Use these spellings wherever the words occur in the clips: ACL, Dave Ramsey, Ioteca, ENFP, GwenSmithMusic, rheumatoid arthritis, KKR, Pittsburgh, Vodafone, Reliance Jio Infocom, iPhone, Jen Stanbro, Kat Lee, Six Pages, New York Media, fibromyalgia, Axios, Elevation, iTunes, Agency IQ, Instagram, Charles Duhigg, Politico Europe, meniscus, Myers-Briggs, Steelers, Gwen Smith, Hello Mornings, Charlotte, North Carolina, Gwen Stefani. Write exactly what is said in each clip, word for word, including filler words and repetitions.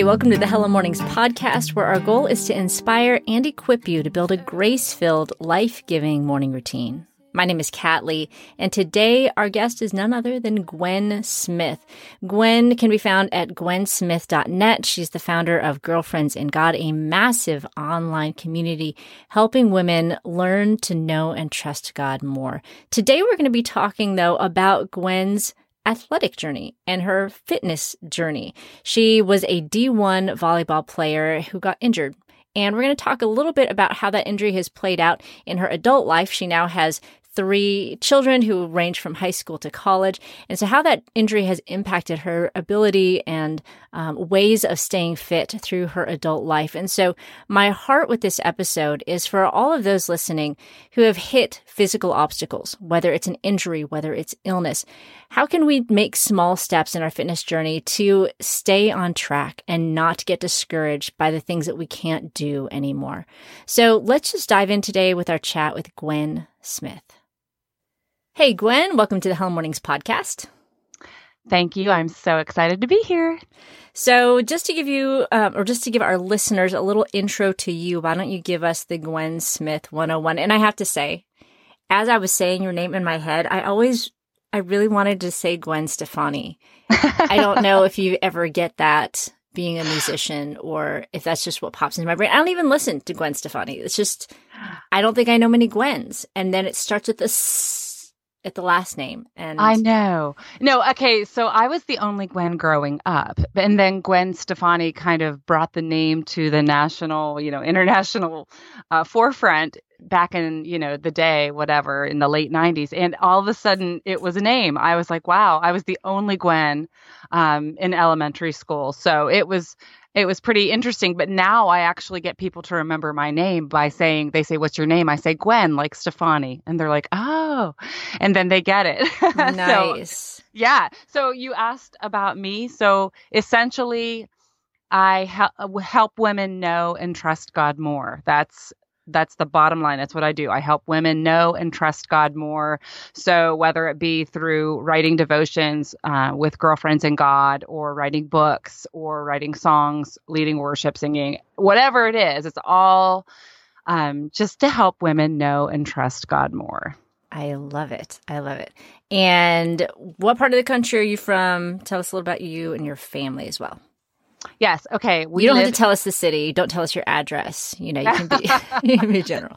Hi, welcome to the Hello Mornings podcast, where our goal is to inspire and equip you to build a grace-filled, life-giving morning routine. My name is Kat Lee, and today our guest is none other than Gwen Smith. Gwen can be found at Gwen Smith dot net. She's the founder of Girlfriends in God, a massive online community helping women learn to know and trust God more. Today we're going to be talking, though, about Gwen's athletic journey and her fitness journey. She was a D one volleyball player who got injured. And we're going to talk a little bit about how that injury has played out in her adult life. She now has three children who range from high school to college. And so how that injury has impacted her ability and um, ways of staying fit through her adult life. And so my heart with this episode is for all of those listening who have hit physical obstacles, whether it's an injury, whether it's illness. How can we make small steps in our fitness journey to stay on track and not get discouraged by the things that we can't do anymore? So let's just dive in today with our chat with Gwen Smith. Hey, Gwen, welcome to the Hello Mornings podcast. Thank you. I'm so excited to be here. So just to give you, um, or just to give our listeners a little intro to you, why don't you give us the Gwen Smith one oh one? And I have to say, as I was saying your name in my head, I always, I really wanted to say Gwen Stefani. I don't know if you ever get that being a musician or if that's just what pops into my brain. I don't even listen to Gwen Stefani. It's just, I don't think I know many Gwens. And then it starts with the s- at the last name. And I know. No, okay. So I was the only Gwen growing up. And then Gwen Stefani kind of brought the name to the national, you know, international uh, forefront back in, you know, the day, whatever, in the late nineties. And all of a sudden it was a name. I was like, wow, I was the only Gwen um, in elementary school. So it was It was pretty interesting, but now I actually get people to remember my name by saying, they say, what's your name? I say, Gwen, like Stefani. And they're like, oh, and then they get it. Nice. So, yeah. So you asked about me. So essentially, I hel- help women know and trust God more. That's That's the bottom line. That's what I do. I help women know and trust God more. So whether it be through writing devotions uh, with Girlfriends in God, or writing books, or writing songs, leading worship, singing, whatever it is, it's all um, just to help women know and trust God more. I love it. I love it. And what part of the country are you from? Tell us a little about you and your family as well. Yes. Okay. We you don't live- have to tell us the city. Don't tell us your address. You know, you can be, you can be general.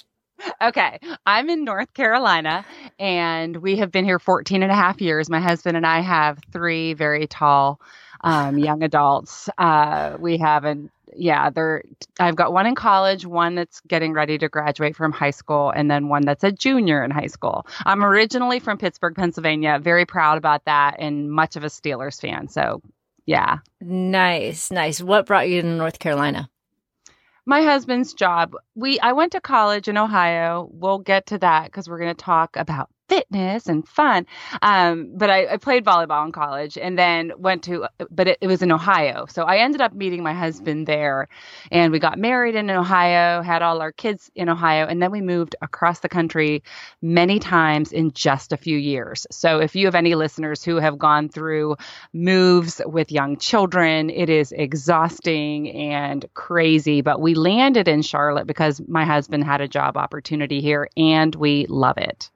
Okay. I'm in North Carolina, and we have been here fourteen and a half years. My husband and I have three very tall um, young adults. Uh, we have an Yeah, they're. I've got one in college, one that's getting ready to graduate from high school, and then one that's a junior in high school. I'm originally from Pittsburgh, Pennsylvania. Very proud about that, and much of a Steelers fan. So. Yeah. Nice, nice. What brought you to North Carolina? My husband's job. We I went to college in Ohio. We'll get to that because we're going to talk about fitness and fun. Um, but I, I played volleyball in college and then went to, but it, it was in Ohio. So I ended up meeting my husband there, and we got married in Ohio, had all our kids in Ohio, and then we moved across the country many times in just a few years. So if you have any listeners who have gone through moves with young children, it is exhausting and crazy, but we landed in Charlotte because my husband had a job opportunity here and we love it.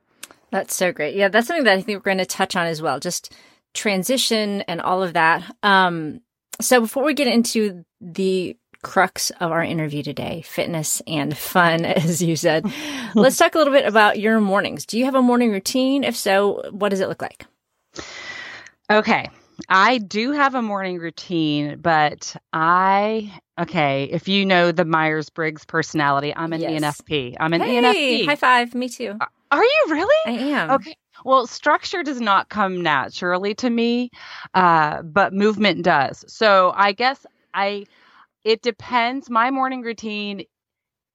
That's so great. Yeah, that's something that I think we're going to touch on as well, just transition and all of that. Um, so before we get into the crux of our interview today, fitness and fun, as you said, let's talk a little bit about your mornings. Do you have a morning routine? If so, what does it look like? Okay. I do have a morning routine, but I, okay, if you know the Myers-Briggs personality, I'm an yes. E N F P. I'm an hey, E N F P. High five. Me too. Are you really? I am. Okay. Well, structure does not come naturally to me, uh, but movement does. So I guess I, it depends. My morning routine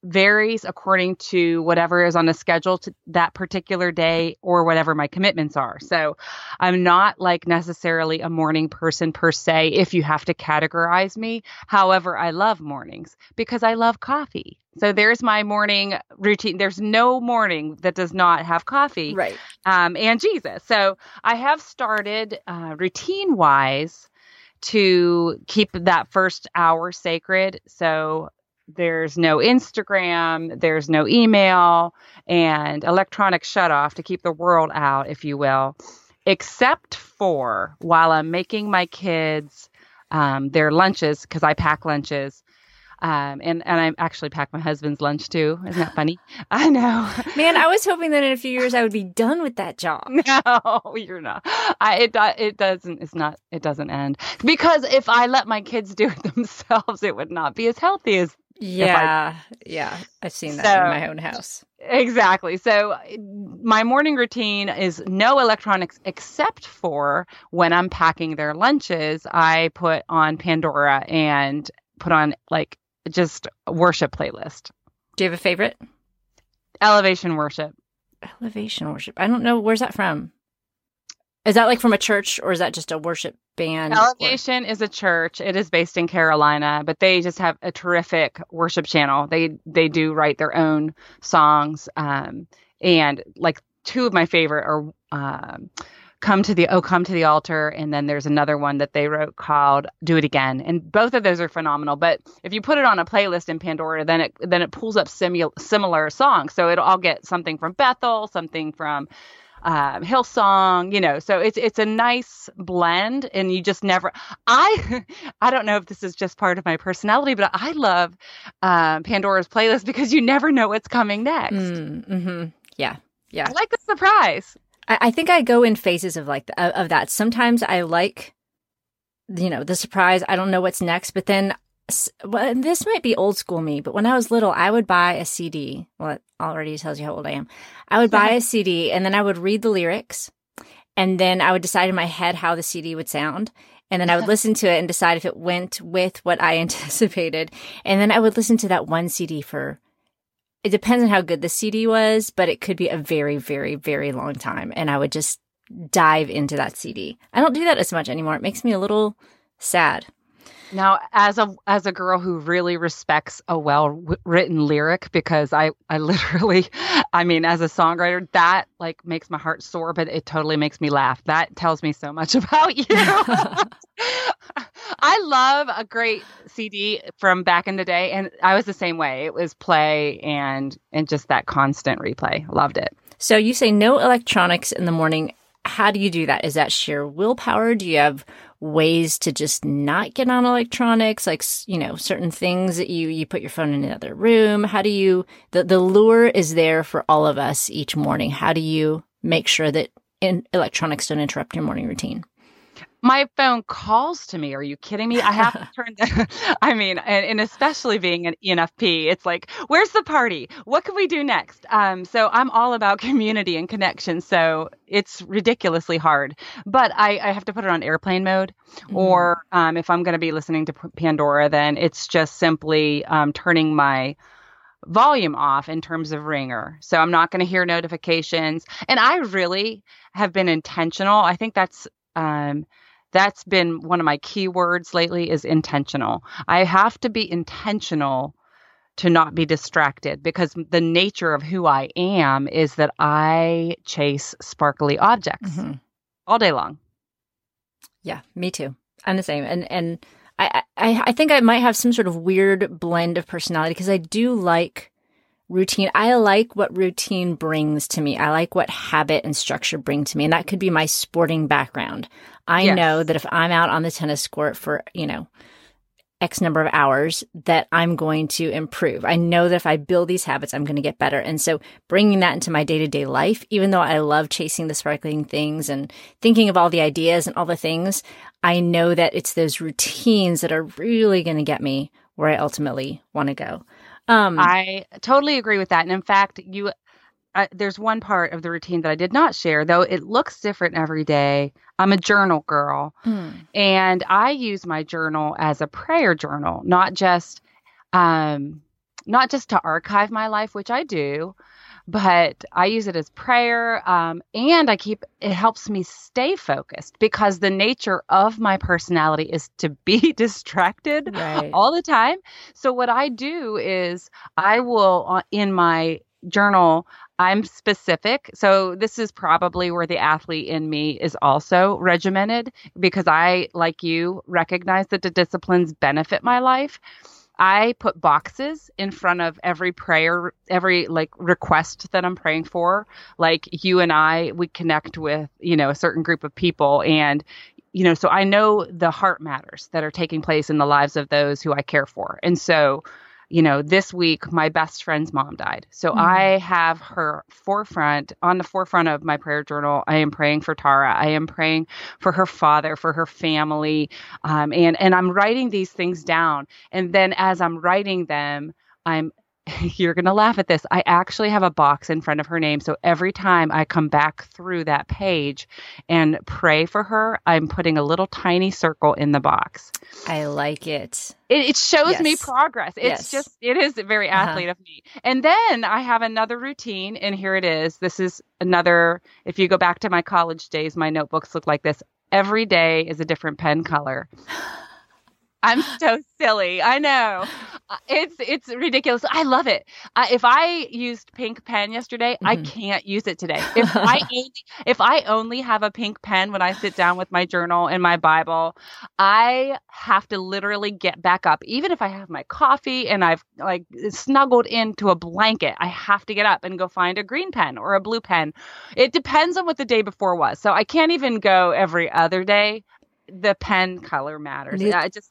varies according to whatever is on the schedule to that particular day or whatever my commitments are. So I'm not like necessarily a morning person per se, if you have to categorize me. However, I love mornings because I love coffee. So there's my morning routine. There's no morning that does not have coffee, right? Um, and Jesus. So I have started uh, routine wise to keep that first hour sacred. So there's no Instagram, there's no email, and electronic shutoff to keep the world out, if you will, except for while I'm making my kids um, their lunches, because I pack lunches. Um, and, and I actually pack my husband's lunch too. Isn't that funny? I know. Man, I was hoping that in a few years I would be done with that job. No, you're not. I, it it doesn't, it's not, it doesn't end. Because if I let my kids do it themselves, it would not be as healthy as. Yeah. I, yeah. I've seen that so, in my own house. Exactly. So my morning routine is no electronics except for when I'm packing their lunches, I put on Pandora and put on like, just worship playlist. Do you have a favorite? Elevation worship. Elevation worship. I don't know. Where's that from? Is that like from a church or is that just a worship band? Elevation or? Is a church. It is based in Carolina, but they just have a terrific worship channel. They they do write their own songs. Um, and like two of my favorite are um, Come to the Oh, Come to the Altar, and then there's another one that they wrote called Do It Again, and both of those are phenomenal. But if you put it on a playlist in Pandora, then it then it pulls up simul- similar songs, so it'll all get something from Bethel, something from um, Hillsong, you know. So it's it's a nice blend, and you just never. I I don't know if this is just part of my personality, but I love uh, Pandora's playlist because you never know what's coming next. Mm, mm-hmm. Yeah, yeah. I like the surprise. I think I go in phases of like the, of that. Sometimes I like, you know, the surprise. I don't know what's next. But then, well, this might be old school me, but when I was little, I would buy a C D. Well, it already tells you how old I am. I would buy a C D and then I would read the lyrics. And then I would decide in my head how the C D would sound. And then I would listen to it and decide if it went with what I anticipated. And then I would listen to that one C D for it depends on how good the C D was, but it could be a very, very, very long time. And I would just dive into that C D. I don't do that as much anymore. It makes me a little sad. Now, as a as a girl who really respects a well-written lyric, because I, I literally, I mean, as a songwriter, that like makes my heart soar, but it totally makes me laugh. That tells me so much about you. I love a great C D from back in the day. And I was the same way. It was play and, and just that constant replay. Loved it. So you say no electronics in the morning. How do you do that? Is that sheer willpower? Do you have ways to just not get on electronics? Like, you know, certain things that you, you put your phone in another room. How do you, the, the lure is there for all of us each morning. How do you make sure that in, electronics don't interrupt your morning routine? My phone calls to me. Are you kidding me? I have to turn that. I mean, and, and especially being an E N F P, it's like, where's the party? What can we do next? Um, so I'm all about community and connection. So it's ridiculously hard, but I, I have to put it on airplane mode. Mm-hmm. Or um, if I'm going to be listening to Pandora, then it's just simply um, turning my volume off in terms of ringer. So I'm not going to hear notifications. And I really have been intentional. I think that's, um, That's been one of my key words lately is intentional. I have to be intentional to not be distracted because the nature of who I am is that I chase sparkly objects mm-hmm. all day long. Yeah, me too. I'm the same. And and I, I, I think I might have some sort of weird blend of personality because I do like routine. I like what routine brings to me. I like what habit and structure bring to me. And that could be my sporting background. I yes. know that if I'm out on the tennis court for, you know, X number of hours, that I'm going to improve. I know that if I build these habits, I'm going to get better. And so bringing that into my day-to-day life, even though I love chasing the sparkling things and thinking of all the ideas and all the things, I know that it's those routines that are really going to get me where I ultimately want to go. Um, I totally agree with that. And in fact, you uh, there's one part of the routine that I did not share, though it looks different every day. I'm a journal girl, hmm. and I use my journal as a prayer journal, not just um, not just to archive my life, which I do, but I use it as prayer. Um, and I keep it helps me stay focused because the nature of my personality is to be distracted right. all the time. So what I do is I will uh, in my journal I'm specific. So this is probably where the athlete in me is also regimented, because I, like you, recognize that the disciplines benefit my life. I put boxes in front of every prayer, every like request that I'm praying for. Like you and I, we connect with, you know, a certain group of people, and, you know, so I know the heart matters that are taking place in the lives of those who I care for. And so, you know, this week, my best friend's mom died. So mm-hmm. I have her forefront on the forefront of my prayer journal. I am praying for Tara. I am praying for her father, for her family. Um, and, and I'm writing these things down. And then as I'm writing them, I'm, you're going to laugh at this, I actually have a box in front of her name. So every time I come back through that page and pray for her, I'm putting a little tiny circle in the box. I like it. It, it shows yes. me progress. It's yes. just, it is very athlete uh-huh. of me. And then I have another routine, and here it is. This is another, if you go back to my college days, my notebooks look like this. Every day is a different pen color. I'm so silly. I know. It's it's ridiculous. I love it. Uh, if I used pink pen yesterday, mm-hmm. I can't use it today. If I only, if I only have a pink pen when I sit down with my journal and my Bible, I have to literally get back up. Even if I have my coffee and I've like snuggled into a blanket, I have to get up and go find a green pen or a blue pen. It depends on what the day before was. So I can't even go every other day. The pen color matters. I just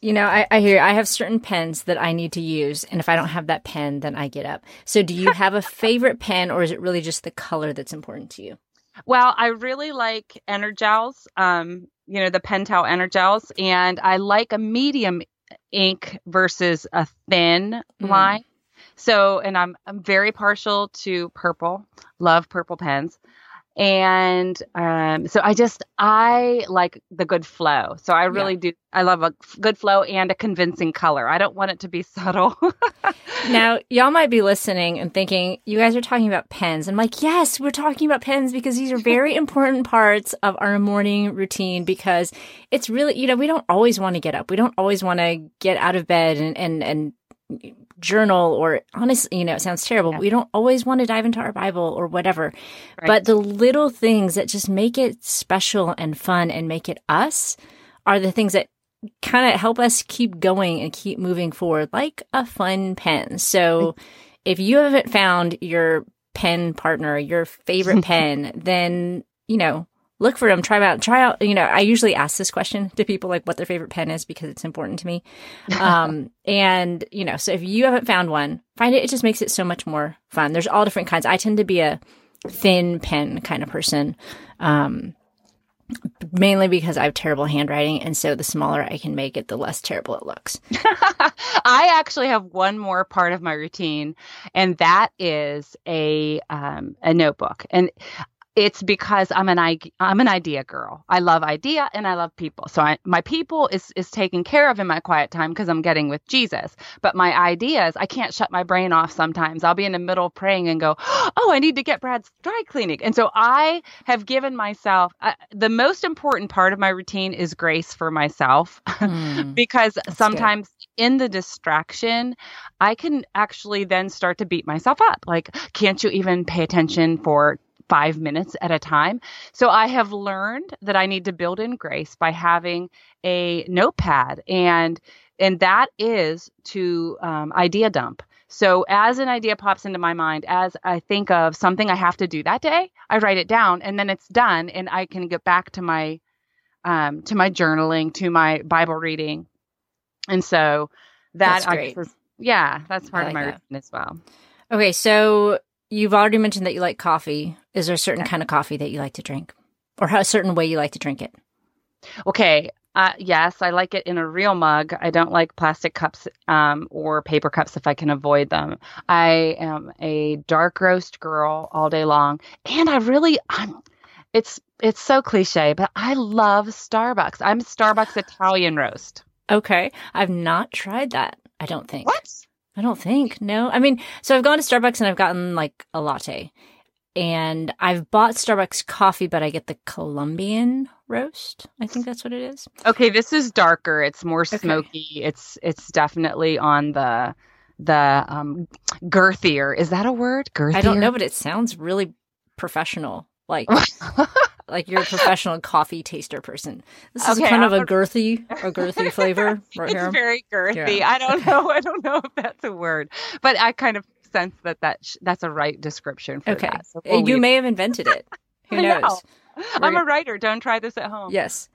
You know, I, I hear I have certain pens that I need to use, and if I don't have that pen, then I get up. So do you have a favorite pen, or is it really just the color that's important to you? Well, I really like EnerGels, um, you know, the Pentel EnerGels, and I like a medium ink versus a thin mm. line. So, and I'm I'm very partial to purple, love purple pens. And um, so I just, I like the good flow. So I really yeah. do. I love a good flow and a convincing color. I don't want it to be subtle. Now, y'all might be listening and thinking, you guys are talking about pens. I'm like, yes, we're talking about pens because these are very important parts of our morning routine, because it's really, you know, we don't always want to get up. We don't always want to get out of bed and, and, and journal, or honestly, you know, it sounds terrible, yeah. but we don't always want to dive into our Bible or whatever. Right. But the little things that just make it special and fun and make it us are the things that kind of help us keep going and keep moving forward, like a fun pen. So if you haven't found your pen partner, your favorite pen, then, you know, look for them, try them out, try out, you know, I usually ask this question to people, like what their favorite pen is, because it's important to me. Um, and, you know, so if you haven't found one, find it. It just makes it so much more fun. There's all different kinds. I tend to be a thin pen kind of person, um, mainly because I have terrible handwriting. And so the smaller I can make it, the less terrible it looks. I actually have one more part of my routine, and that is a um, a notebook. And it's because I'm an I, I'm an idea girl. I love idea and I love people. So I, my people is is taken care of in my quiet time because I'm getting with Jesus. But my ideas, I can't shut my brain off sometimes. I'll be in the middle of praying and go, oh, I need to get Brad's dry cleaning. And so I have given myself, uh, the most important part of my routine is grace for myself. Mm, because sometimes good. In the distraction, I can actually then start to beat myself up. Like, can't you even pay attention for five minutes at a time? So I have learned that I need to build in grace by having a notepad. And, and that is to um, idea dump. So as an idea pops into my mind, as I think of something I have to do that day, I write it down, and then it's done. And I can get back to my, um, to my journaling, to my Bible reading. And so that, that's great. I, yeah, that's part like of my that. routine as well. Okay. So you've already mentioned that you like coffee. Is there a certain kind of coffee that you like to drink, or how, a certain way you like to drink it? Okay. Uh, yes, I like it in a real mug. I don't like plastic cups um, or paper cups if I can avoid them. I am a dark roast girl all day long. And I really, I'm, it's it's so cliche, but I love Starbucks. I'm Starbucks Italian roast. Okay. I've not tried that, I don't think. What? I don't think. No. I mean, so I've gone to Starbucks and I've gotten like a latte, and I've bought Starbucks coffee, but I get the Colombian roast. I think that's what it is. Okay. This is darker. It's more smoky. Okay. It's, it's definitely on the, the um, girthier. Is that a word? Girthier? I don't know, but it sounds really professional. Like, like you're a professional coffee taster person. This is okay, kind I'm of a girthy, a girthy flavor right here. It's very girthy. Yeah. I don't okay. know. I don't know if that's a word, but I kind of sense that, that sh- that's a right description for okay. that. So we'll you leave. may have invented it. Who knows? Know. I'm We're... a writer. Don't try this at home. Yes.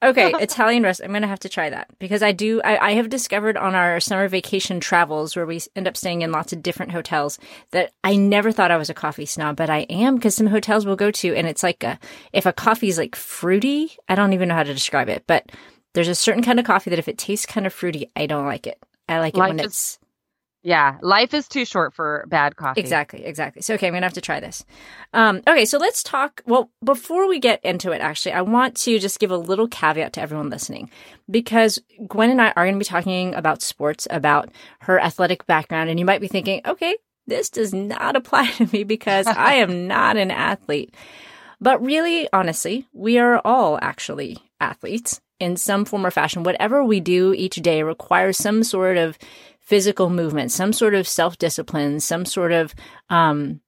Okay. Italian rest. I'm going to have to try that because I do. I, I have discovered on our summer vacation travels where we end up staying in lots of different hotels that I never thought I was a coffee snob, but I am, because some hotels we'll go to and it's like a, if a coffee is like fruity, I don't even know how to describe it, but there's a certain kind of coffee that if it tastes kind of fruity, I don't like it. I like it Life when is, it's. Yeah. Life is too short for bad coffee. Exactly. Exactly. So, okay, I'm going to have to try this. Um, okay. So let's talk. Well, before we get into it, actually, I want to just give a little caveat to everyone listening, because Gwen and I are going to be talking about sports, about her athletic background. And you might be thinking, okay, this does not apply to me because I am not an athlete. But really, honestly, we are all actually athletes in some form or fashion. Whatever we do each day requires some sort of physical movement, some sort of self-discipline, some sort of um,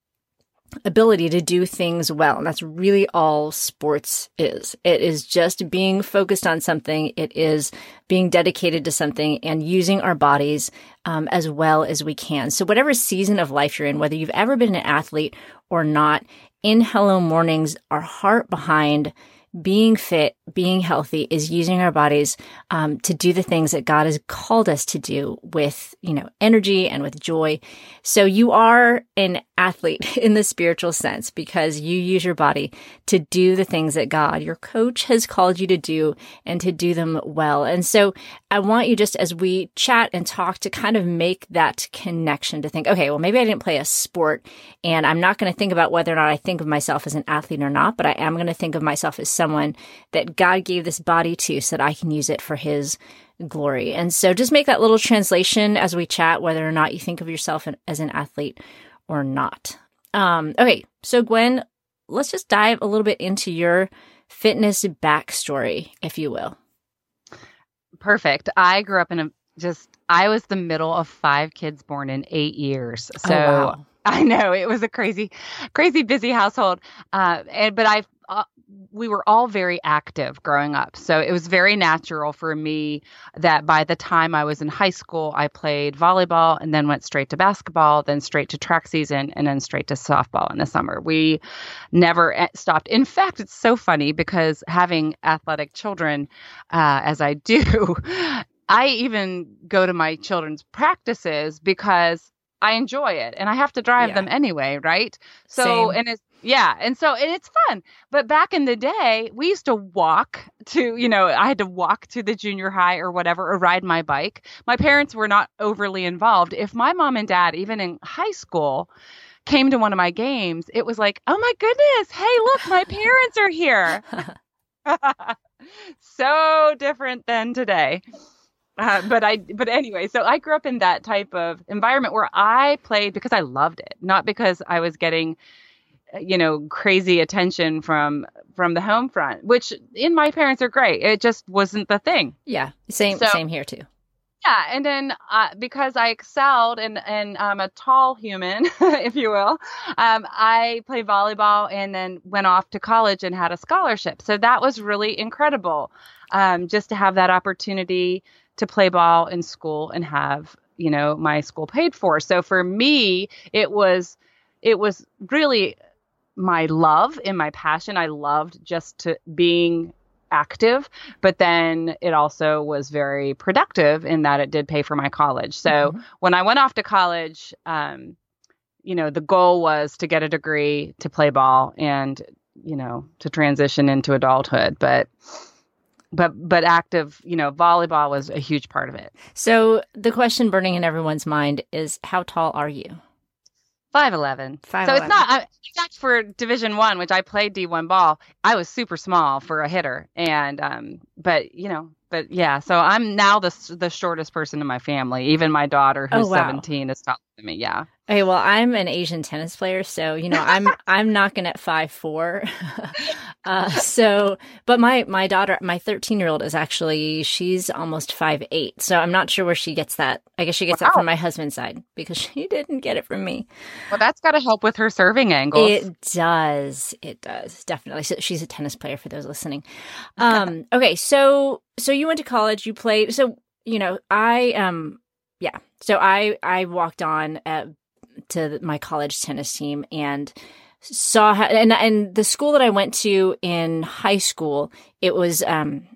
ability to do things well. And that's really all sports is. It is just being focused on something. It is being dedicated to something and using our bodies um, as well as we can. So whatever season of life you're in, whether you've ever been an athlete or not, in Hello Mornings, our heart behind being fit, being healthy is using our bodies um, to do the things that God has called us to do with, you know, energy and with joy. So you are an athlete in the spiritual sense because you use your body to do the things that God, your coach, has called you to do and to do them well. And so I want you, just as we chat and talk, to kind of make that connection, to think, okay, well, maybe I didn't play a sport and I'm not going to think about whether or not I think of myself as an athlete or not, but I am going to think of myself as someone that God gave this body to so that I can use it for his glory. And so just make that little translation as we chat, whether or not you think of yourself as an athlete or not. Um, okay. So Gwen, let's just dive a little bit into your fitness backstory, if you will. Perfect. I grew up in a just, I was the middle of five kids born in eight years. So oh, wow. I know it was a crazy, crazy busy household. Uh, and, but I've, Uh, we were all very active growing up. So it was very natural for me that by the time I was in high school, I played volleyball and then went straight to basketball, then straight to track season, and then straight to softball in the summer. We never stopped. In fact, it's so funny because having athletic children, uh, as I do, I even go to my children's practices because I enjoy it and I have to drive yeah. them anyway. Right. So, Same. and it's, Yeah. And so, and it's fun. But back in the day, we used to walk to, you know, I had to walk to the junior high or whatever, or ride my bike. My parents were not overly involved. If my mom and dad, even in high school, came to one of my games, it was like, oh my goodness, hey, look, my parents are here. So different than today. Uh, but I, but anyway, so I grew up in that type of environment where I played because I loved it, not because I was getting, you know, crazy attention from, from the home front, which in my parents are great. It just wasn't the thing. Yeah. Same, so, same here too. Yeah. And then, uh, because I excelled and, and I'm a tall human, if you will, um, I played volleyball and then went off to college and had a scholarship. So that was really incredible. Um, just to have that opportunity to play ball in school and have, you know, my school paid for. So for me, it was, it was really my love and my passion. I loved just to being active, but then it also was very productive in that it did pay for my college. So mm-hmm. when I went off to college, um, you know, the goal was to get a degree, to play ball, and, you know, to transition into adulthood. But But but active, you know, volleyball was a huge part of it. So the question burning in everyone's mind is, how tall are you? five eleven So it's not, I, except for Division One, which I played D one ball, I was super small for a hitter. And, um, but, you know, but yeah, so I'm now the the shortest person in my family. Even my daughter, who's oh, wow. seventeen, is taller than me. Yeah. Okay, well, I'm an Asian tennis player, so you know I'm I'm knocking at five foot four. uh, so, but my my daughter, my thirteen year old, is actually she's almost five foot eight. So I'm not sure where she gets that. I guess she gets wow. that from my husband's side because she didn't get it from me. Well, that's got to help with her serving angle. It does. It does definitely. So she's a tennis player for those listening. Um, okay, so so you went to college, you played. So you know I um yeah. So I I walked on at to my college tennis team and saw how, and and the school that I went to in high school, it was um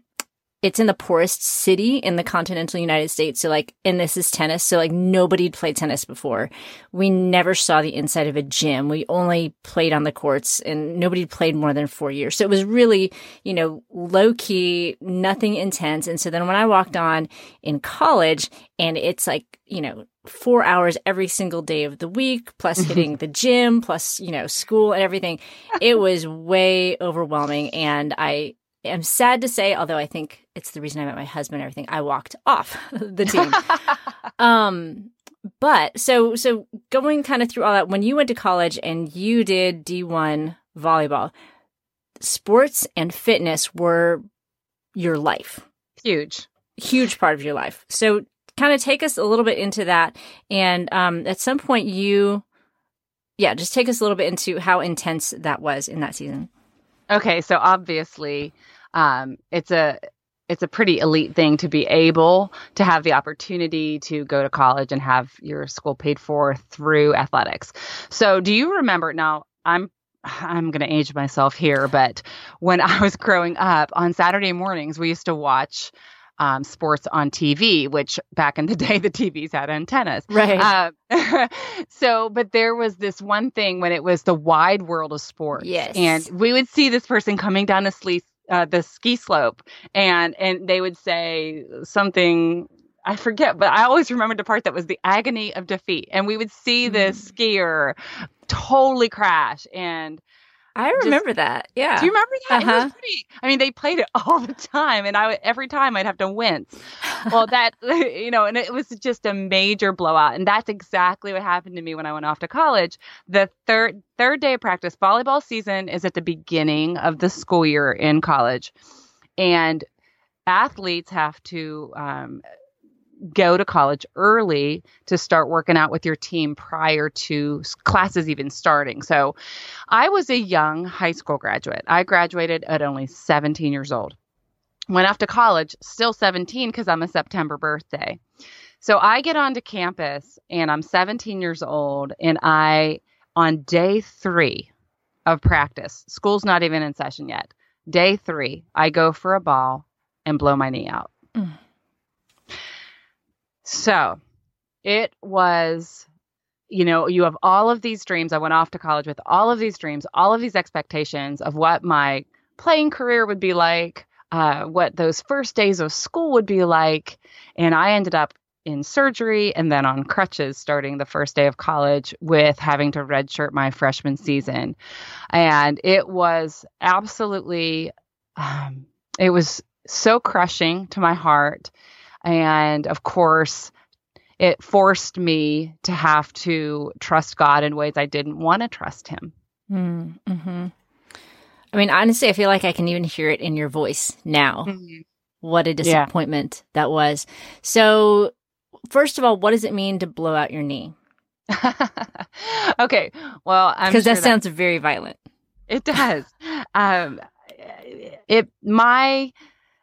it's in the poorest city in the continental United States, so like and this is tennis, so like nobody had played tennis before. We never saw the inside of a gym. We only played on the courts and nobody had played more than four years, so it was really, you know, low key, nothing intense. And so then when I walked on in college, and it's like, you know, four hours every single day of the week, plus hitting the gym, plus, you know, school and everything. It was way overwhelming. And I am sad to say, although I think it's the reason I met my husband and everything, I walked off the team. um, but so, so going kind of through all that, when you went to college and you did D one volleyball, sports and fitness were your life. Huge, huge part of your life. So kind of take us a little bit into that. And um, at some point you, yeah, just take us a little bit into how intense that was in that season. Okay. So obviously um, it's a, it's a pretty elite thing to be able to have the opportunity to go to college and have your school paid for through athletics. So do you remember, now I'm I'm going to age myself here, but when I was growing up on Saturday mornings, we used to watch Um, sports on T V, which back in the day, the T Vs had antennas. Right. Uh, so, but there was this one thing when it was the wide world of sports. Yes. And we would see this person coming down the, sle- uh, the ski slope and, and they would say something, I forget, but I always remembered the part that was the agony of defeat. And we would see this mm. skier totally crash and I remember Just, that. Yeah. Do you remember that? Uh-huh. It was pretty, I mean, they played it all the time and I every time I'd have to wince. Well, that, you know, and it was just a major blowout. And that's exactly what happened to me when I went off to college. The third third day of practice, volleyball season is at the beginning of the school year in college. And athletes have to um, go to college early to start working out with your team prior to classes even starting. So I was a young high school graduate. I graduated at only seventeen years old. Went off to college, still seventeen because I'm a September birthday. So I get onto campus and I'm seventeen years old and I, on day three of practice, school's not even in session yet. Day three, I go for a ball and blow my knee out. Mm. So it was, you know, you have all of these dreams. I went off to college with all of these dreams, all of these expectations of what my playing career would be like, uh, what those first days of school would be like. And I ended up in surgery and then on crutches starting the first day of college with having to redshirt my freshman season. And it was absolutely, um, it was so crushing to my heart. And of course, it forced me to have to trust God in ways I didn't want to trust him. Mm-hmm. I mean, honestly, I feel like I can even hear it in your voice now. Mm-hmm. What a disappointment yeah. that was. So first of all, what does it mean to blow out your knee? Okay. Well, I'm Because sure that, that sounds very violent. It does. um, it, my...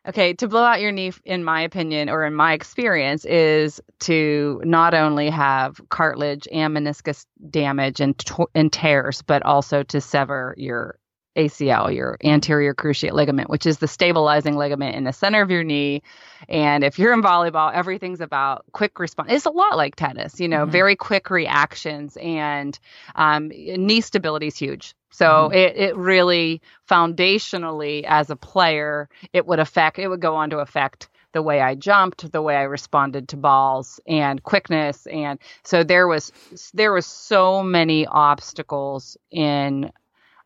Okay, to blow out your knee, in my opinion, or in my experience, is to not only have cartilage and meniscus damage and, t- and tears, but also to sever your A C L, your anterior cruciate ligament, which is the stabilizing ligament in the center of your knee. And if you're in volleyball, everything's about quick response. It's a lot like tennis, you know, mm-hmm. very quick reactions, and um, knee stability is huge. So mm-hmm. it, it really foundationally as a player, it would affect, it would go on to affect the way I jumped, the way I responded to balls and quickness. And so there was, there was so many obstacles in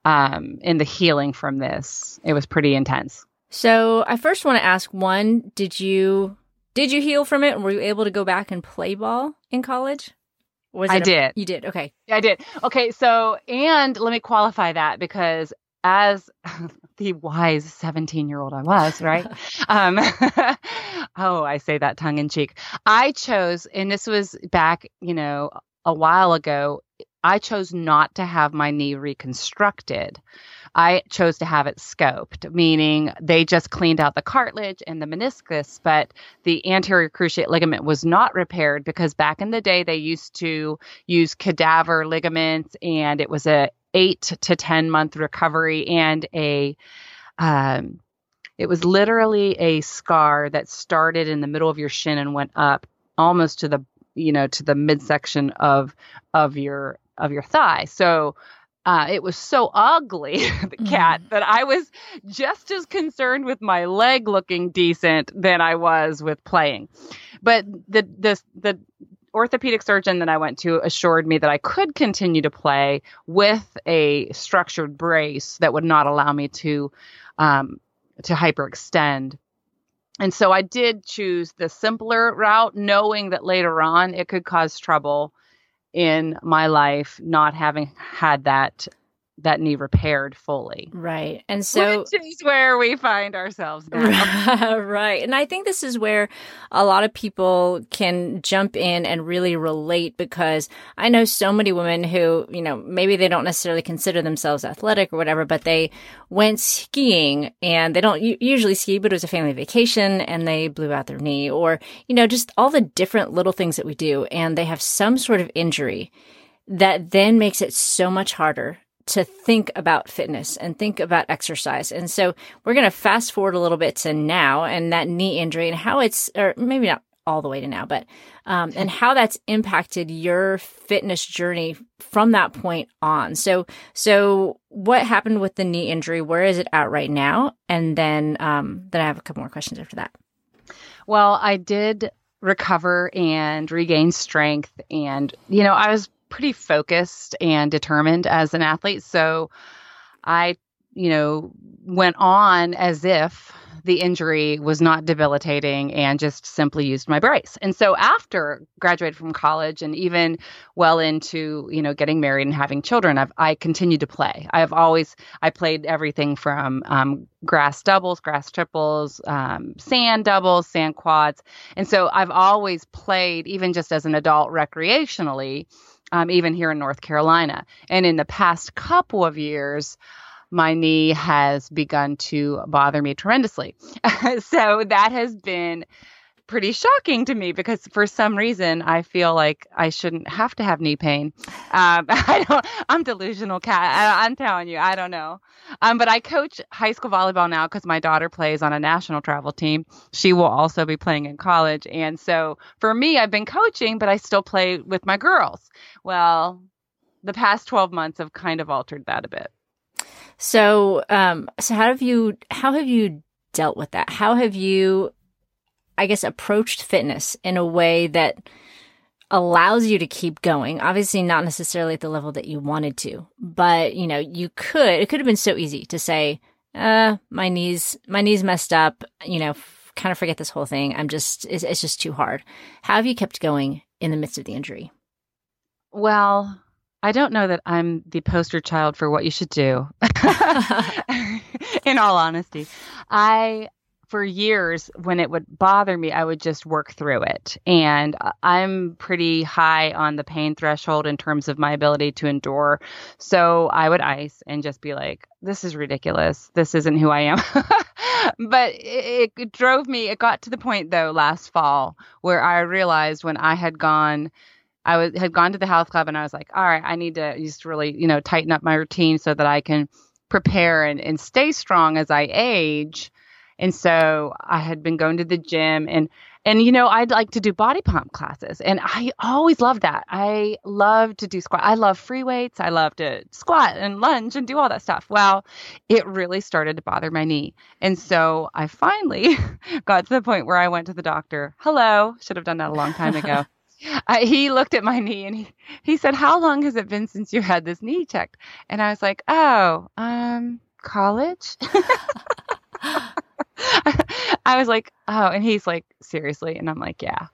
Um, in the healing from this. It was pretty intense. So I first want to ask, one, did you did you heal from it? And were you able to go back and play ball in college? Was I it a, did. You did. Okay. Yeah, I did. Okay. So, and let me qualify that, because as the wise seventeen-year-old I was, right? um, oh, I say that tongue in cheek. I chose, and this was back, you know, a while ago, I chose not to have my knee reconstructed. I chose to have it scoped, meaning they just cleaned out the cartilage and the meniscus, but the anterior cruciate ligament was not repaired, because back in the day they used to use cadaver ligaments, and it was a eight to ten month recovery, and a um, it was literally a scar that started in the middle of your shin and went up almost to the, you know, to the midsection of of your of your thigh. So Uh, it was so ugly, the cat, mm. that I was just as concerned with my leg looking decent than I was with playing. But the the the orthopedic surgeon that I went to assured me that I could continue to play with a structured brace that would not allow me to um, to hyperextend. And so I did choose the simpler route, knowing that later on it could cause trouble in my life, not having had that that knee repaired fully. Right. And so, which is where we find ourselves now. Right. And I think this is where a lot of people can jump in and really relate, because I know so many women who, you know, maybe they don't necessarily consider themselves athletic or whatever, but they went skiing, and they don't usually ski, but it was a family vacation and they blew out their knee, or, you know, just all the different little things that we do. And they have some sort of injury that then makes it so much harder to think about fitness and think about exercise. And so we're going to fast forward a little bit to now, and that knee injury, and how it's, or maybe not all the way to now, but, um, and how that's impacted your fitness journey from that point on. So, so what happened with the knee injury? Where is it at right now? And then, um, then I have a couple more questions after that. Well, I did recover and regain strength, and, you know, I was pretty focused and determined as an athlete. So I, you know, went on as if the injury was not debilitating, and just simply used my brace. And so after graduated from college, and even well into, you know, getting married and having children, I've, I continued to play. I've always, I played everything from um, grass doubles, grass triples, um, sand doubles, sand quads. And so I've always played, even just as an adult recreationally, Um, even here in North Carolina. And in the past couple of years, my knee has begun to bother me tremendously. So that has been pretty shocking to me, because for some reason I feel like I shouldn't have to have knee pain. Um, I don't, I'm delusional, Kat. I, I'm telling you, I don't know. Um, but I coach high school volleyball now, because my daughter plays on a national travel team. She will also be playing in college. And so for me, I've been coaching, but I still play with my girls. Well, the past twelve months have kind of altered that a bit. So, um, so how have you, how have you dealt with that? How have you, I guess, approached fitness in a way that allows you to keep going? Obviously not necessarily at the level that you wanted to, but, you know, you could, it could have been so easy to say, uh, my knees, my knees messed up, you know, f- kind of forget this whole thing. I'm just, it's, it's just too hard. How have you kept going in the midst of the injury? Well, I don't know that I'm the poster child for what you should do. In all honesty, I, for years, when it would bother me, I would just work through it. And I'm pretty high on the pain threshold in terms of my ability to endure. So I would ice and just be like, this is ridiculous. This isn't who I am. But it, it drove me. It got to the point, though, last fall, where I realized when I had gone, I was, had gone to the health club, and I was like, all right, I need to just really, you know, tighten up my routine so that I can prepare and, and stay strong as I age. And so I had been going to the gym, and, and, you know, I'd like to do body pump classes, and I always loved that. I love to do squat. I love free weights. I love to squat and lunge and do all that stuff. Well, it really started to bother my knee. And so I finally got to the point where I went to the doctor. Hello. Should have done that a long time ago. I, he looked at my knee, and he, he said, how long has it been since you had this knee checked? And I was like, oh, um, college. I was like, oh, and he's like, seriously? And I'm like, yeah.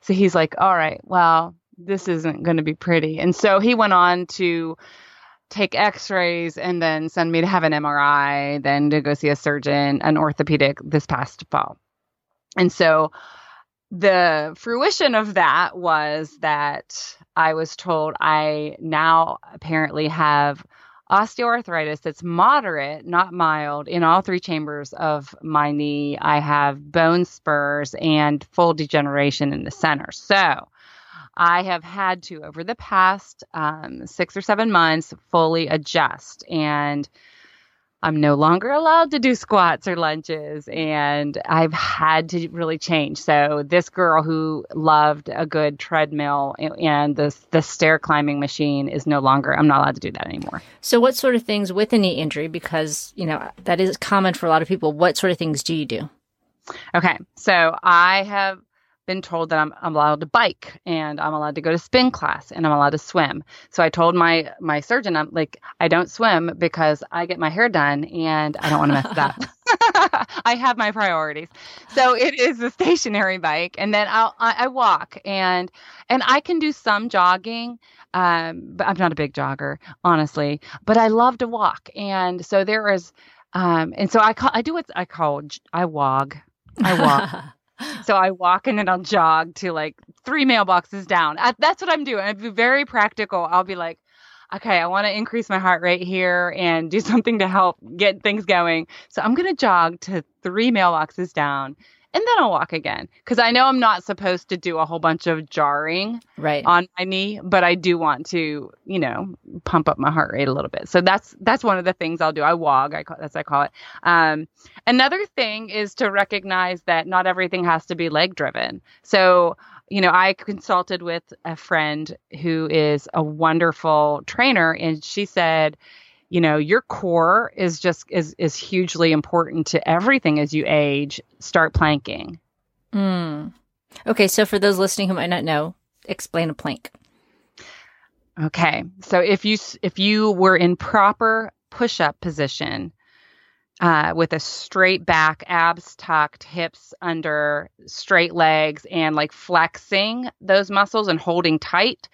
So he's like, all right, well, this isn't going to be pretty. And so he went on to take x-rays and then send me to have an M R I, then to go see a surgeon, an orthopedic, this past fall. And so the fruition of that was that I was told I now apparently have osteoarthritis that's moderate, not mild, in all three chambers of my knee. I have bone spurs and full degeneration in the center. So I have had to, over the past um, six or seven months, fully adjust, and I'm no longer allowed to do squats or lunges, and I've had to really change. So this girl who loved a good treadmill and the, the stair climbing machine is no longer, I'm not allowed to do that anymore. So what sort of things with a knee injury, because, you know, that is common for a lot of people, what sort of things do you do? Okay. So I have been told that I'm, I'm allowed to bike, and I'm allowed to go to spin class, and I'm allowed to swim. So I told my, my surgeon, I'm like, I don't swim because I get my hair done and I don't want to mess it up. I have my priorities. So it is a stationary bike. And then I'll, I, I walk and, and I can do some jogging. Um, but I'm not a big jogger, honestly, but I love to walk. And so there is, um, and so I call, I do what I call, I wog, I walk. So I walk in and I'll jog to like three mailboxes down. I, that's what I'm doing. I'd be very practical. I'll be like, okay, I want to increase my heart rate here and do something to help get things going. So I'm going to jog to three mailboxes down and then I'll walk again. Because I know I'm not supposed to do a whole bunch of jarring right on my knee, but I do want to, you know, pump up my heart rate a little bit. So that's that's one of the things I'll do. I wog, I call, that's what I call it. Um, another thing is to recognize that not everything has to be leg driven. So, you know, I consulted with a friend who is a wonderful trainer, and she said, you know, your core is just is is hugely important to everything as you age. Start planking. Mm. Okay, so for those listening who might not know, explain a plank. Okay, so if you if you were in proper push-up position, uh, with a straight back, abs tucked, hips under, straight legs, and like flexing those muscles and holding tight,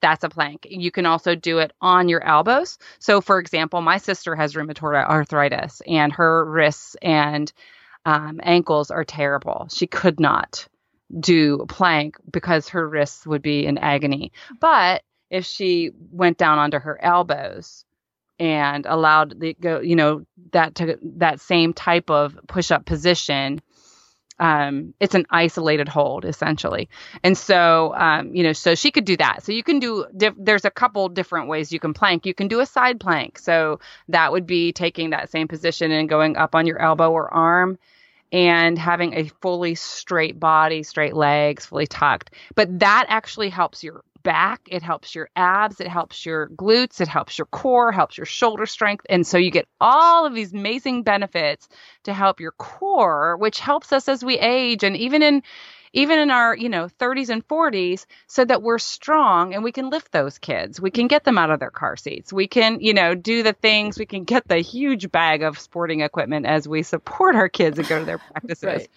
that's a plank. You can also do it on your elbows. So, for example, my sister has rheumatoid arthritis, and her wrists and um, ankles are terrible. She could not do plank because her wrists would be in agony. But if she went down onto her elbows and allowed the go, you know, that to, that same type of push-up position. Um, it's an isolated hold essentially. And so, um, you know, so she could do that. So you can do, diff- there's a couple different ways you can plank. You can do a side plank. So that would be taking that same position and going up on your elbow or arm and having a fully straight body, straight legs, fully tucked. But that actually helps your back. It helps your abs. It helps your glutes. It helps your core, helps your shoulder strength. And so you get all of these amazing benefits to help your core, which helps us as we age. And even in, even in our, you know, thirties and forties, so that we're strong and we can lift those kids. We can get them out of their car seats. We can, you know, do the things. We can get the huge bag of sporting equipment as we support our kids and go to their practices. Right.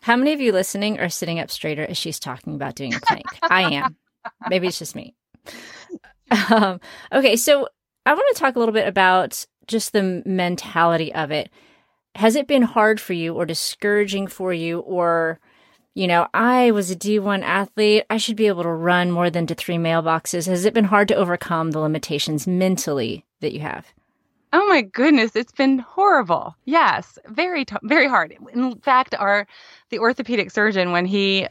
How many of you listening are sitting up straighter as she's talking about doing a plank? I am. Maybe it's just me. Um, okay, so I want to talk a little bit about just the mentality of it. Has it been hard for you or discouraging for you or, you know, I was a D one athlete. I should be able to run more than to three mailboxes. Has it been hard to overcome the limitations mentally that you have? Oh, my goodness. It's been horrible. Yes, very, t- very hard. In fact, our the orthopedic surgeon, when he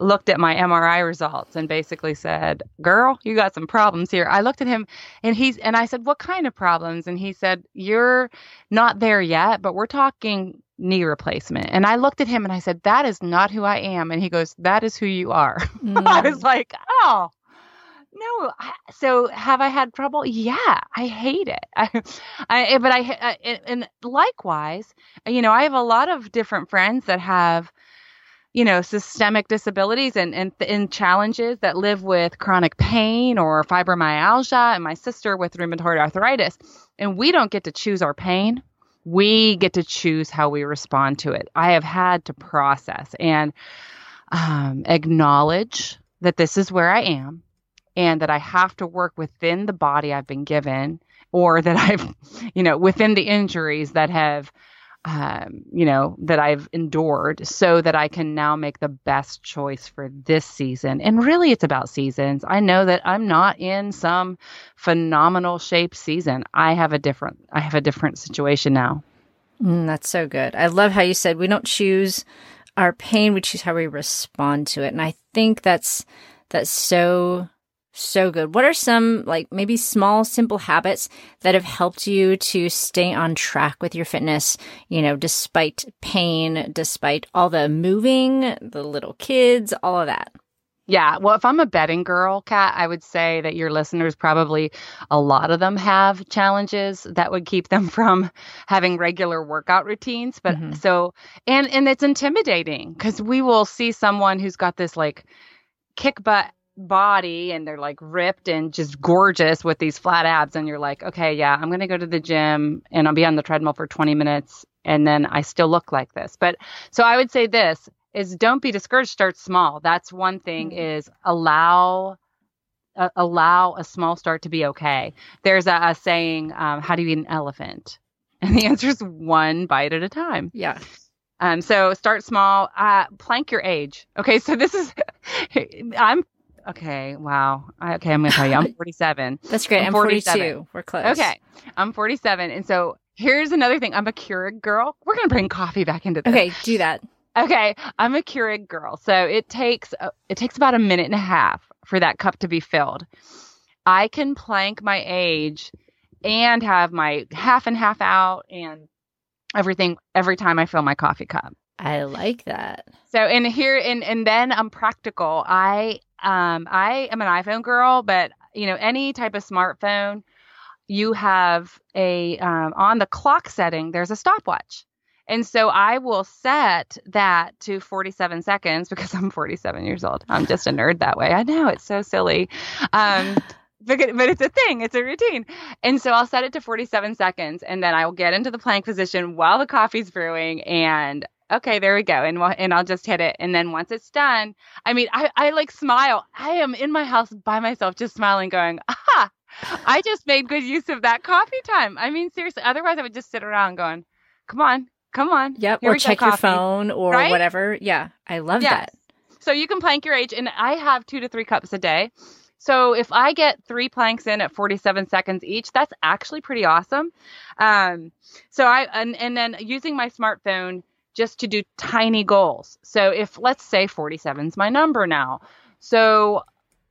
looked at my M R I results and basically said, girl, you got some problems here. I looked at him and he's, and I said, what kind of problems? And he said, you're not there yet, but we're talking knee replacement. And I looked at him and I said, that is not who I am. And he goes, that is who you are. Mm. I was like, oh, no. So have I had trouble? Yeah, I hate it. I, I but I, I, and likewise, you know, I have a lot of different friends that have, you know, systemic disabilities and, and, and challenges that live with chronic pain or fibromyalgia, and my sister with rheumatoid arthritis. And we don't get to choose our pain. We get to choose how we respond to it. I have had to process and um, acknowledge that this is where I am and that I have to work within the body I've been given, or that I've, you know, within the injuries that have, um, you know, that I've endured, so that I can now make the best choice for this season. And really, it's about seasons. I know that I'm not in some phenomenal shape season. I have a different, I have a different situation now. Mm, that's so good. I love how you said we don't choose our pain, we choose how we respond to it. And I think that's, that's so, so good. What are some, like, maybe small, simple habits that have helped you to stay on track with your fitness, you know, despite pain, despite all the moving, the little kids, all of that? Yeah. Well, if I'm a betting girl, Kat, I would say that your listeners, probably a lot of them have challenges that would keep them from having regular workout routines. But mm-hmm. so, and, and it's intimidating, because we will see someone who's got this like kick butt body and they're like ripped and just gorgeous with these flat abs. And you're like, okay, yeah, I'm going to go to the gym and I'll be on the treadmill for twenty minutes. And then I still look like this. But so I would say this. Is don't be discouraged. Start small. That's one thing, is allow uh, allow a small start to be okay. There's a, a saying, um, how do you eat an elephant? And the answer is one bite at a time. Yeah. Um. So start small. Uh, plank your age. Okay. So this is, I'm, okay. Wow. I, okay. I'm going to tell you, I'm forty-seven. That's great. I'm, I'm forty-two. We're close. Okay. I'm forty-seven. And so here's another thing. I'm a Keurig girl. We're going to bring coffee back into this. Okay. Do that. Okay, I'm a Keurig girl, so it takes uh, it takes about a minute and a half for that cup to be filled. I can plank my age and have my half and half out and everything every time I fill my coffee cup. I like that. So and here and and then I'm practical. I um I am an iPhone girl, but you know, any type of smartphone, you have a um, on the clock setting, there's a stopwatch. And so I will set that to forty-seven seconds, because I'm forty-seven years old. I'm just a nerd that way. I know, it's so silly. Um, but, but it's a thing. It's a routine. And so I'll set it to forty-seven seconds, and then I will get into the plank position while the coffee's brewing, and okay, there we go. And we'll, and I'll just hit it. And then once it's done, I mean, I, I like smile. I am in my house by myself just smiling, going, aha, I just made good use of that coffee time. I mean, seriously, otherwise I would just sit around going, come on. Come on. Yep. Or check your phone or right? whatever. Yeah. I love yes. that. So you can plank your age, and I have two to three cups a day. So if I get three planks in at forty-seven seconds each, that's actually pretty awesome. Um, so I, and, and then using my smartphone just to do tiny goals. So if, let's say forty-seven is my number now. So,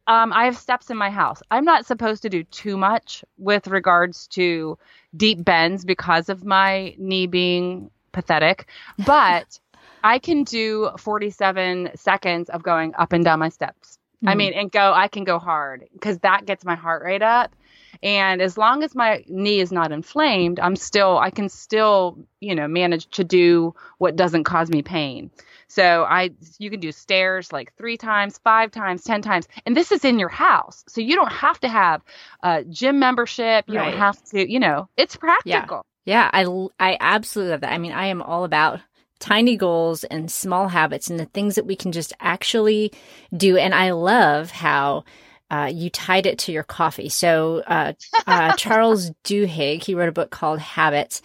um, I have steps in my house. I'm not supposed to do too much with regards to deep bends because of my knee being pathetic, but I can do forty-seven seconds of going up and down my steps. Mm-hmm. I mean, and go, I can go hard, because that gets my heart rate up. And as long as my knee is not inflamed, I'm still, I can still, you know, manage to do what doesn't cause me pain. So I, you can do stairs like three times, five times, ten times. And this is in your house. So you don't have to have a gym membership. You right. don't have to, you know, it's practical. Yeah. Yeah, I, I absolutely love that. I mean, I am all about tiny goals and small habits and the things that we can just actually do. And I love how uh, you tied it to your coffee. So uh, uh, Charles Duhigg, he wrote a book called Habits,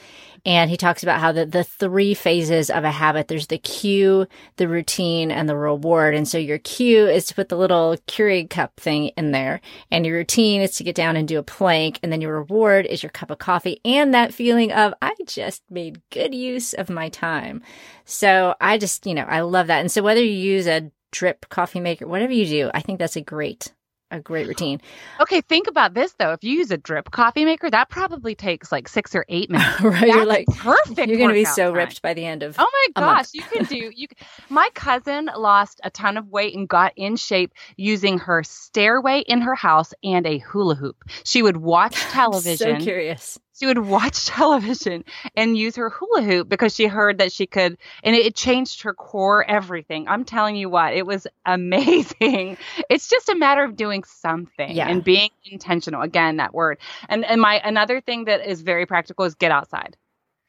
and he talks about how the, the three phases of a habit, there's the cue, the routine, and the reward. And so your cue is to put the little Keurig cup thing in there. And your routine is to get down and do a plank. And then your reward is your cup of coffee and that feeling of, I just made good use of my time. So I just, you know, I love that. And so whether you use a drip coffee maker, whatever you do, I think that's a great A great routine. Okay, think about this though. If you use a drip coffee maker, that probably takes like six or eight minutes. Right, that's you're like perfect. You're going to be so time. ripped by the end of. Oh my gosh, you can do. You. Can, my cousin lost a ton of weight and got in shape using her stairway in her house and a hula hoop. She would watch television. I'm so curious. She would watch television and use her hula hoop because she heard that she could, and it changed her core, everything. I'm telling you what, it was amazing. It's just a matter of doing something yeah. and being intentional. Again, that word. And and my another thing that is very practical is get outside.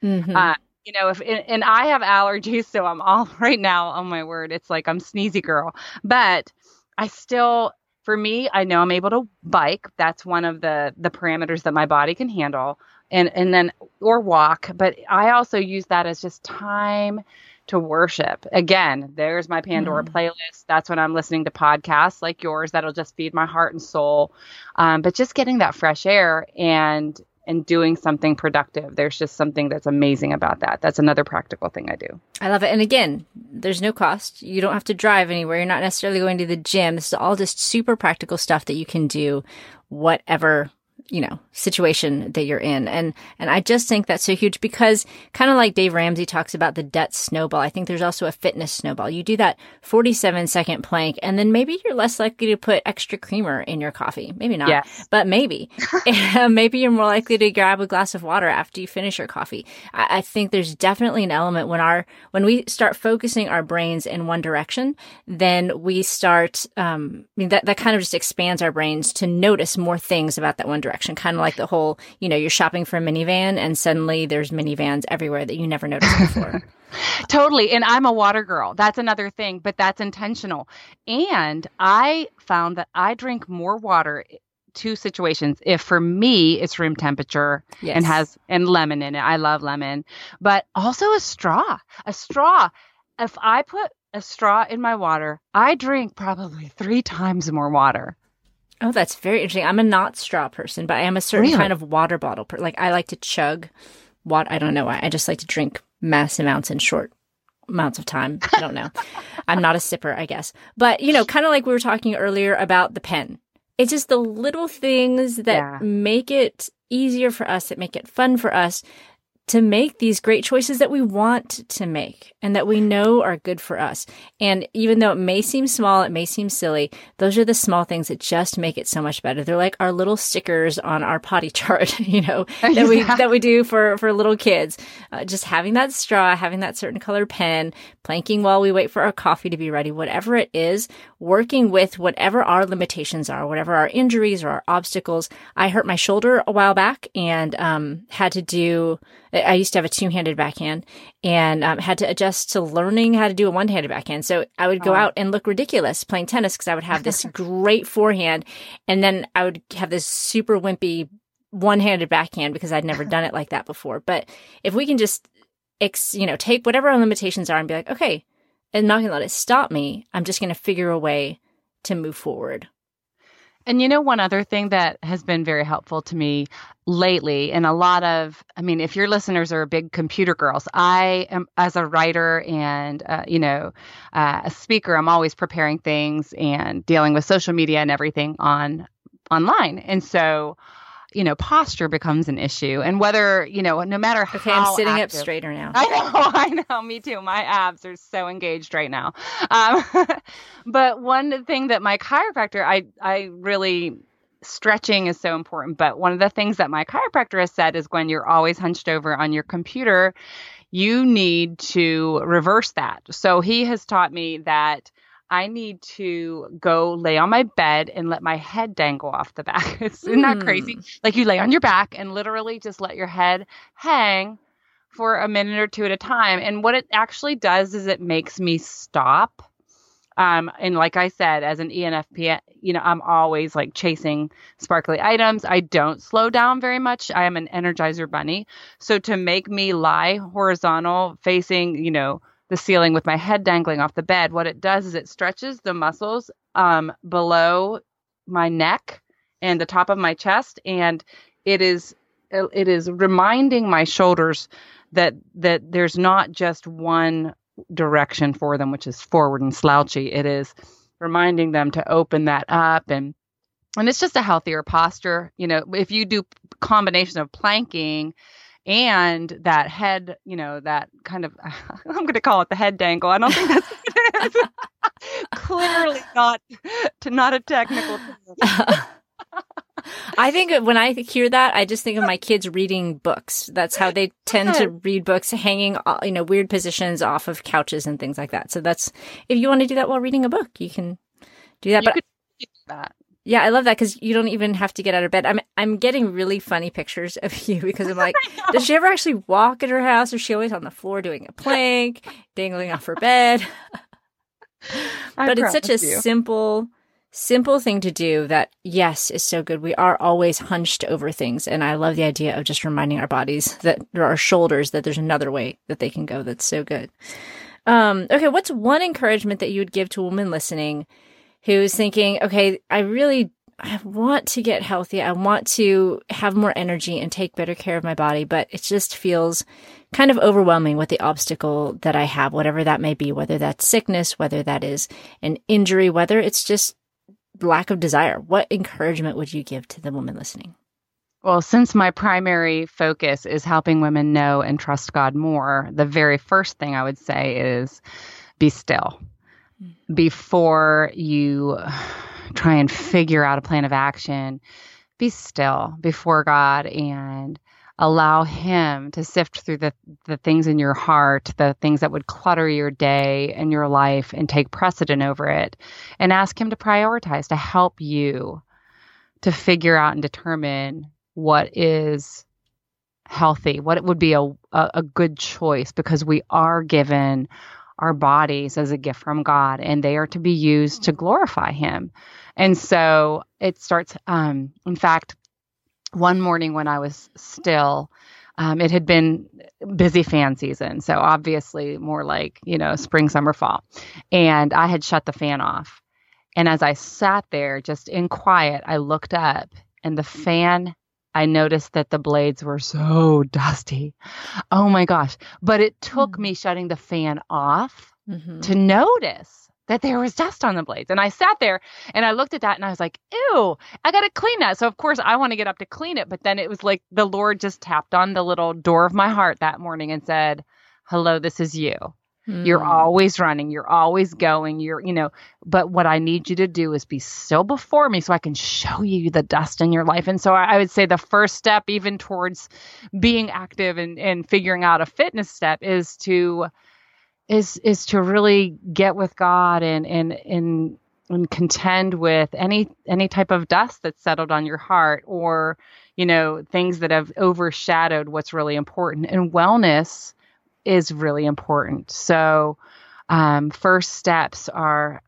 Mm-hmm. Uh, you know, if and, and I have allergies, so I'm all right now. Oh my word, it's like I'm sneezy girl, but I still, for me, I know I'm able to bike. That's one of the, the parameters that my body can handle, and, and then, or walk. But I also use that as just time to worship. Again, there's my Pandora mm. playlist. That's when I'm listening to podcasts like yours. That'll just feed my heart and soul. Um, but just getting that fresh air and, and doing something productive. There's just something that's amazing about that. That's another practical thing I do. I love it. And again, there's no cost. You don't have to drive anywhere. You're not necessarily going to the gym. This is all just super practical stuff that you can do whatever, you know, situation that you're in. And, and I just think that's so huge, because kind of like Dave Ramsey talks about the debt snowball, I think there's also a fitness snowball. You do that forty-seven second plank, and then maybe you're less likely to put extra creamer in your coffee. Maybe not, yes. but maybe, maybe you're more likely to grab a glass of water after you finish your coffee. I, I think there's definitely an element when our, when we start focusing our brains in one direction, then we start, um, I mean, that, that kind of just expands our brains to notice more things about that one direction. Kind of like the whole, you know, you're shopping for a minivan and suddenly there's minivans everywhere that you never noticed before. Totally. And I'm a water girl. That's another thing, but that's intentional. And I found that I drink more water two situations. If for me, it's room temperature yes. and has and lemon in it. I love lemon, but also a straw, a straw. If I put a straw in my water, I drink probably three times more water. Oh, that's very interesting. I'm a not straw person, but I am a certain really? kind of water bottle person. Like, I like to chug water. I don't know why. I just like to drink mass amounts in short amounts of time. I don't know. I'm not a sipper, I guess. But, you know, kind of like we were talking earlier about the pen. It's just the little things that yeah. make it easier for us, that make it fun for us to make these great choices that we want to make and that we know are good for us. And even though it may seem small, it may seem silly, those are the small things that just make it so much better. They're like our little stickers on our potty chart, you know, that we that we do for, for little kids. Uh, just having that straw, having that certain color pen, planking while we wait for our coffee to be ready, whatever it is, working with whatever our limitations are, whatever our injuries or our obstacles. I hurt my shoulder a while back and um, had to do... I used to have a two-handed backhand and um, had to adjust to learning how to do a one-handed backhand. So I would go out and look ridiculous playing tennis because I would have this great forehand, and then I would have this super wimpy one-handed backhand because I'd never done it like that before. But if we can just, ex- you know, take whatever our limitations are and be like, okay, I'm not going to let it stop me. I'm just going to figure a way to move forward. And you know, one other thing that has been very helpful to me lately, and a lot of, I mean, if your listeners are big computer girls, I am, as a writer and, uh, you know, uh, a speaker, I'm always preparing things and dealing with social media and everything on online. And so, you know, posture becomes an issue. And whether, you know, no matter how. Okay, I'm sitting active, up straighter now. I know, I know, me too. My abs are so engaged right now. Um, but one thing that my chiropractor, I, I really, stretching is so important. But one of the things that my chiropractor has said is, Gwen, you're always hunched over on your computer. You need to reverse that. So he has taught me that I need to go lay on my bed and let my head dangle off the back. It's mm. not crazy. Like, you lay on your back and literally just let your head hang for a minute or two at a time. And what it actually does is it makes me stop. Um, and like I said, as an E N F P, you know, I'm always like chasing sparkly items. I don't slow down very much. I am an Energizer bunny. So to make me lie horizontal facing, you know, the ceiling with my head dangling off the bed, what it does is it stretches the muscles um, below my neck and the top of my chest, and it is it is reminding my shoulders that that there's not just one direction for them, which is forward and slouchy. It is reminding them to open that up, and and it's just a healthier posture. You know, if you do combination of planking and that head, you know, that kind of, I'm going to call it the head dangle. I don't think that's what it is. Clearly not, to not a technical term. I think when I hear that, I just think of my kids reading books. That's how they tend to read books, hanging, you know, weird positions off of couches and things like that. So that's, if you want to do that while reading a book, you can do that. You but could do that. Yeah, I love that, because you don't even have to get out of bed. I'm I'm getting really funny pictures of you, because I'm like, does she ever actually walk in her house, or is she always on the floor doing a plank, dangling off her bed? But it's such a you. simple simple thing to do that, yes, is so good. We are always hunched over things. And I love the idea of just reminding our bodies that there are shoulders, that there's another way that they can go. That's so good. Um, okay. What's one encouragement that you would give to a woman listening who's thinking, okay, I really I want to get healthy. I want to have more energy and take better care of my body, but it just feels kind of overwhelming with the obstacle that I have, whatever that may be, whether that's sickness, whether that is an injury, whether it's just lack of desire. What encouragement would you give to the woman listening? Well, since my primary focus is helping women know and trust God more, the very first thing I would say is be still. Before you try and figure out a plan of action, be still before God and allow Him to sift through the, the things in your heart, the things that would clutter your day and your life and take precedent over it, and ask Him to prioritize, to help you to figure out and determine what is healthy, what would be a, a, a good choice, because we are given our bodies as a gift from God, and they are to be used to glorify Him. And so it starts, um, in fact, one morning when I was still, um, it had been busy fan season. So obviously more like, you know, spring, summer, fall. And I had shut the fan off. And as I sat there just in quiet, I looked up and the fan, I noticed that the blades were so dusty. Oh my gosh. But it took mm-hmm. me shutting the fan off mm-hmm. to notice that there was dust on the blades. And I sat there and I looked at that and I was like, ew, I got to clean that. So of course I want to get up to clean it. But then it was like the Lord just tapped on the little door of my heart that morning and said, hello, this is you. Mm-hmm. You're always running. You're always going. You're, you know, but what I need you to do is be still before me so I can show you the dust in your life. And so I, I would say the first step, even towards being active and, and figuring out a fitness step is to, is, is to really get with God and, and, and, and contend with any, any type of dust that's settled on your heart or, you know, things that have overshadowed what's really important. And wellness is really important. So, um, first steps are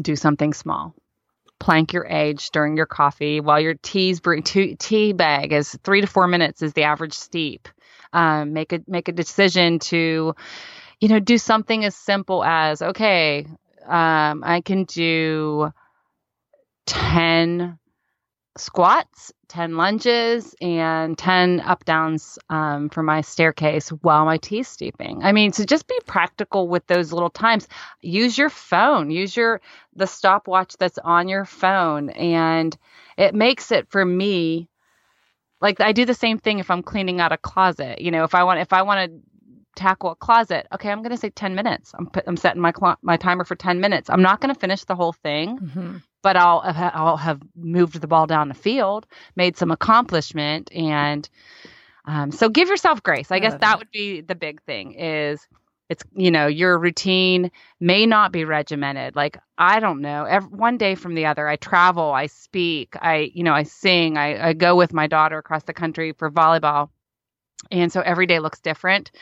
do something small. Plank your age during your coffee while your tea's brewing. Tea, tea bag is three to four minutes is the average steep. Um, make a make a decision to, you know, do something as simple as okay, um, I can do ten squats, ten lunges, and ten up downs um, for my staircase while my tea's steeping. I mean, so just be practical with those little times. Use your phone, use your, the stopwatch that's on your phone. And it makes it for me, like I do the same thing if I'm cleaning out a closet, you know, if I want, if I want to tackle a closet, okay, I'm going to say ten minutes. I'm I'm setting my, cl- my timer for ten minutes. I'm not going to finish the whole thing. Mm-hmm. But I'll, I'll have moved the ball down the field, made some accomplishment. And um, so give yourself grace. I, I guess that, that would be the big thing is it's, you know, your routine may not be regimented. Like, I don't know, every, one day from the other, I travel, I speak, I, you know, I sing, I, I go with my daughter across the country for volleyball. And so every day looks different.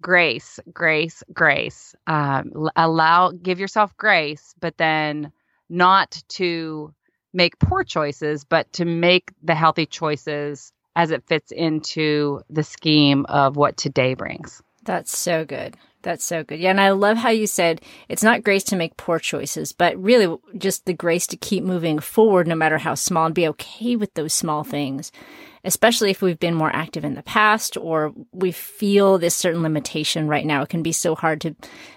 Grace, grace, grace. Um, allow, give yourself grace, but then not to make poor choices, but to make the healthy choices as it fits into the scheme of what today brings. That's so good. That's so good. Yeah. And I love how you said it's not grace to make poor choices, but really just the grace to keep moving forward, no matter how small, and be okay with those small things, especially if we've been more active in the past or we feel this certain limitation right now. It can be so hard to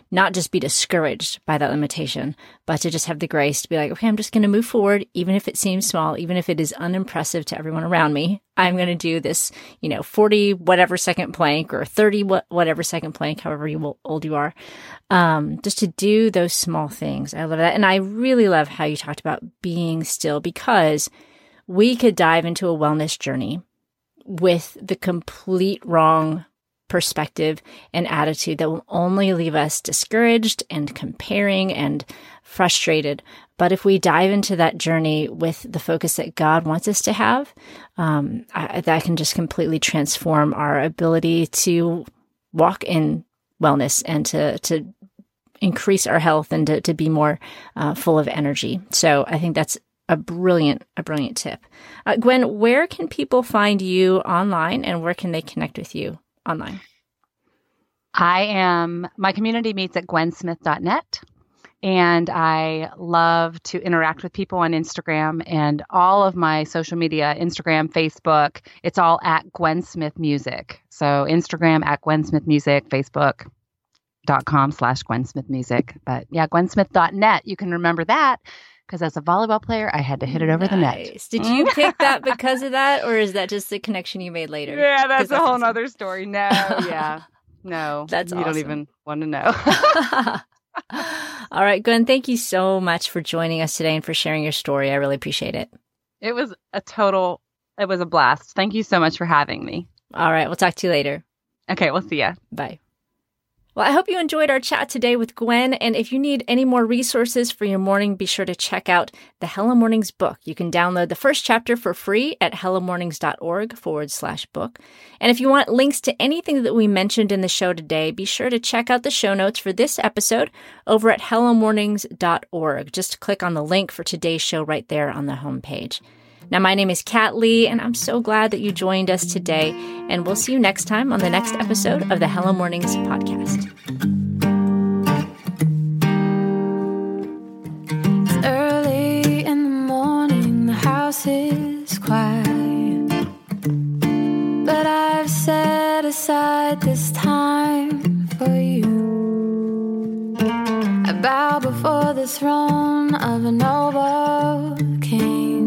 not just be discouraged by that limitation, but to just have the grace to be like, okay, I'm just going to move forward, even if it seems small, even if it is unimpressive to everyone around me. I'm going to do this, you know, forty whatever second plank or thirty whatever second plank, however you will, old you are, um, just to do those small things. I love that. And I really love how you talked about being still, because we could dive into a wellness journey with the complete wrong perspective and attitude that will only leave us discouraged and comparing and frustrated. But if we dive into that journey with the focus that God wants us to have, um, I, that can just completely transform our ability to walk in wellness and to, to increase our health and to, to be more uh, full of energy. So I think that's a brilliant, a brilliant tip. Uh, Gwen, where can people find you online and where can they connect with you online? I am, my community meets at Gwen Smith dot net. And I love to interact with people on Instagram and all of my social media, Instagram, Facebook. It's all at GwenSmithMusic. So Instagram at GwenSmithMusic, Facebook.com slash GwenSmithMusic. But yeah, GwenSmith dot net. You can remember that because as a volleyball player, I had to hit it over nice. the net. Did you pick that because of that? Or is that just the connection you made later? Yeah, that's a that's whole other story. No, yeah. No, that's you awesome. Don't even want to know. All right, Gwen, thank you so much for joining us today and for sharing your story. I really appreciate it. It was a total, it was a blast. Thank you so much for having me. All right, we'll talk to you later. Okay, we'll see ya. Bye. Well, I hope you enjoyed our chat today with Gwen. And if you need any more resources for your morning, be sure to check out the Hello Mornings book. You can download the first chapter for free at HelloMornings.org forward slash book. And if you want links to anything that we mentioned in the show today, be sure to check out the show notes for this episode over at HelloMornings dot org. Just click on the link for today's show right there on the homepage. Now, my name is Kat Lee, and I'm so glad that you joined us today. And we'll see you next time on the next episode of the Hello Mornings podcast. It's early in the morning, the house is quiet. But I've set aside this time for you. I bow before the throne of a noble king.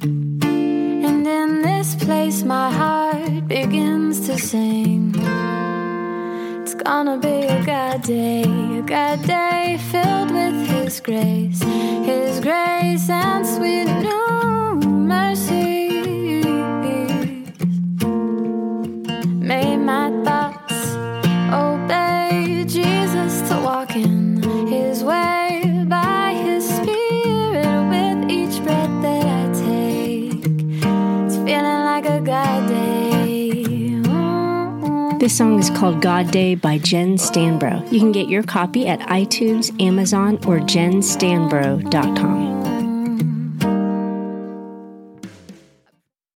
And in this place my heart begins to sing. It's gonna be a God day, a God day filled with His grace, His grace and sweet new mercies. May my thoughts obey Jesus to walk in His way by His Spirit with each breath that I This song is called God Day by Jen Stanbro. You can get your copy at iTunes, Amazon, or Jen Stanbro dot com.